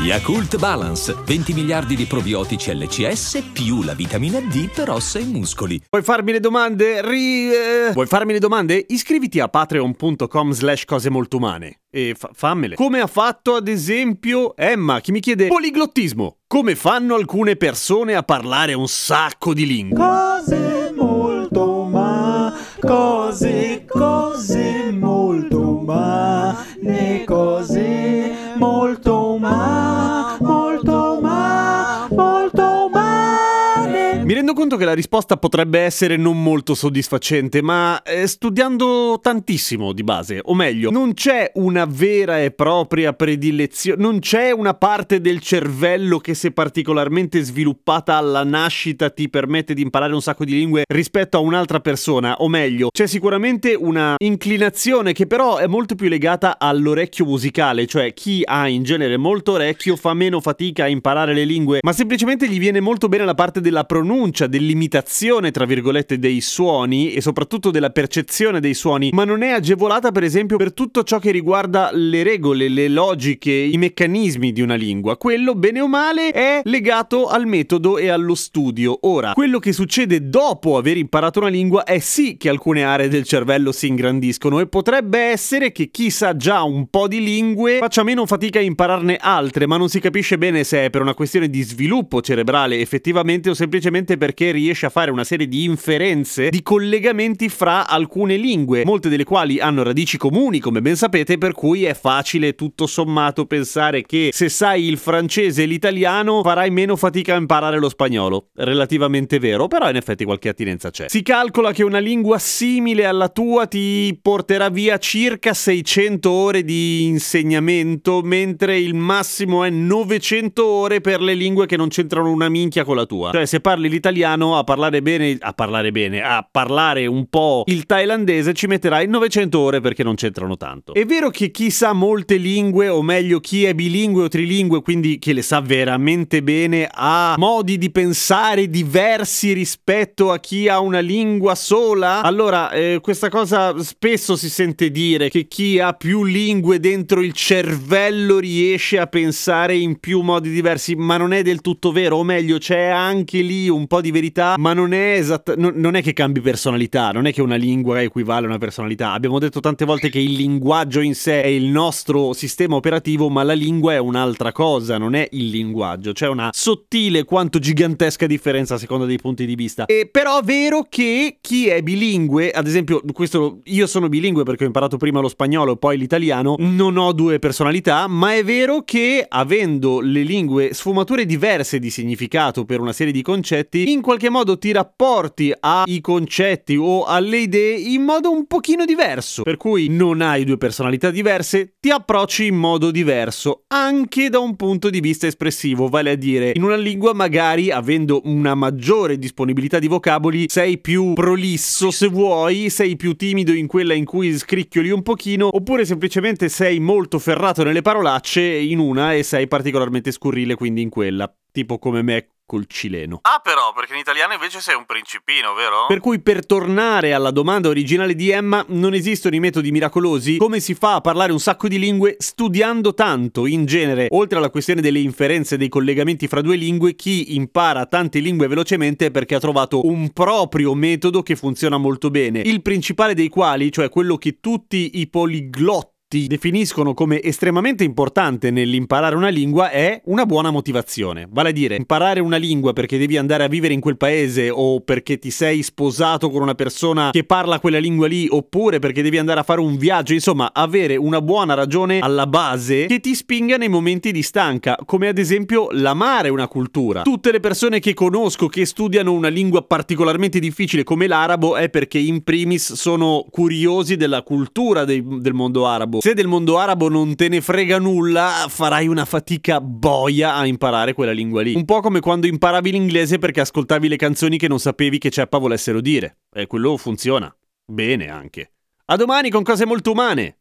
Yakult Balance, 20 miliardi di probiotici LCS più la vitamina D per ossa e muscoli. Vuoi farmi le domande? Vuoi farmi le domande? Iscriviti a patreon.com/cose molto umane e fammele. Come ha fatto ad esempio Emma, che mi chiede poliglottismo. Come fanno alcune persone a parlare un sacco di lingue? Cose molto umane, cose molto umane, cose molto Mi rendo conto che la risposta potrebbe essere non molto soddisfacente, ma studiando tantissimo di base, o meglio, non c'è una vera e propria predilezione, non c'è una parte del cervello che, se particolarmente sviluppata alla nascita, ti permette di imparare un sacco di lingue rispetto a un'altra persona, o meglio, c'è sicuramente una inclinazione che però è molto più legata all'orecchio musicale, cioè chi ha in genere molto orecchio fa meno fatica a imparare le lingue, ma semplicemente gli viene molto bene la parte della pronuncia, dell'imitazione tra virgolette dei suoni e soprattutto della percezione dei suoni, ma non è agevolata per esempio per tutto ciò che riguarda le regole, le logiche, i meccanismi di una lingua. Quello bene o male è legato al metodo e allo studio. Ora, quello che succede dopo aver imparato una lingua è sì che alcune aree del cervello si ingrandiscono e potrebbe essere che chi sa già un po' di lingue faccia meno fatica a impararne altre, ma non si capisce bene se è per una questione di sviluppo cerebrale effettivamente o semplicemente perché riesce a fare una serie di inferenze, di collegamenti fra alcune lingue, molte delle quali hanno radici comuni, come ben sapete, per cui è facile tutto sommato pensare che se sai il francese e l'italiano farai meno fatica a imparare lo spagnolo. Relativamente vero, però in effetti qualche attinenza c'è. Si calcola che una lingua simile alla tua ti porterà via circa 600 ore di insegnamento, mentre il massimo è 900 ore per le lingue che non c'entrano una minchia con la tua. Cioè, se parli l'italiano, a parlare un po' il thailandese ci metterai 900 ore perché non c'entrano tanto. È vero che chi sa molte lingue, o meglio chi è bilingue o trilingue, quindi che le sa veramente bene, ha modi di pensare diversi rispetto a chi ha una lingua sola. Allora, questa cosa spesso si sente dire, che chi ha più lingue dentro il cervello riesce a pensare in più modi diversi, ma non è del tutto vero, o meglio c'è anche lì un po' di verità, ma non è esatta. Non è che cambi personalità, non è che una lingua equivale a una personalità. Abbiamo detto tante volte che il linguaggio in sé è il nostro sistema operativo, ma la lingua è un'altra cosa, non è il linguaggio. C'è una sottile quanto gigantesca differenza a seconda dei punti di vista. E però è vero che chi è bilingue, ad esempio, questo io sono bilingue perché ho imparato prima lo spagnolo e poi l'italiano, non ho due personalità, ma è vero che avendo le lingue sfumature diverse di significato per una serie di concetti, in qualche modo ti rapporti ai concetti o alle idee in modo un pochino diverso, per cui non hai due personalità diverse, ti approcci in modo diverso anche da un punto di vista espressivo, vale a dire in una lingua magari, avendo una maggiore disponibilità di vocaboli, sei più prolisso se vuoi, sei più timido in quella in cui scricchioli un pochino, oppure semplicemente sei molto ferrato nelle parolacce in una e sei particolarmente scurrile quindi in quella, tipo come me col cileno. Ah, però, perché in italiano invece sei un principino, vero? Per cui, per tornare alla domanda originale di Emma, non esistono i metodi miracolosi. Come si fa a parlare un sacco di lingue? Studiando tanto. In genere, oltre alla questione delle inferenze e dei collegamenti fra due lingue, chi impara tante lingue velocemente è perché ha trovato un proprio metodo che funziona molto bene, il principale dei quali, cioè quello che tutti i poliglotti definiscono come estremamente importante nell'imparare una lingua, è una buona motivazione. Vale a dire, imparare una lingua perché devi andare a vivere in quel paese, o perché ti sei sposato con una persona che parla quella lingua lì, oppure perché devi andare a fare un viaggio, insomma avere una buona ragione alla base che ti spinga nei momenti di stanca, come ad esempio l'amare una cultura. Tutte le persone che conosco che studiano una lingua particolarmente difficile come l'arabo è perché in primis sono curiosi della cultura del mondo arabo. Se del mondo arabo non te ne frega nulla, farai una fatica boia a imparare quella lingua lì. Un po' come quando imparavi l'inglese perché ascoltavi le canzoni che non sapevi che ceppa volessero dire. E quello funziona. Bene anche. A domani con Cose molto umane!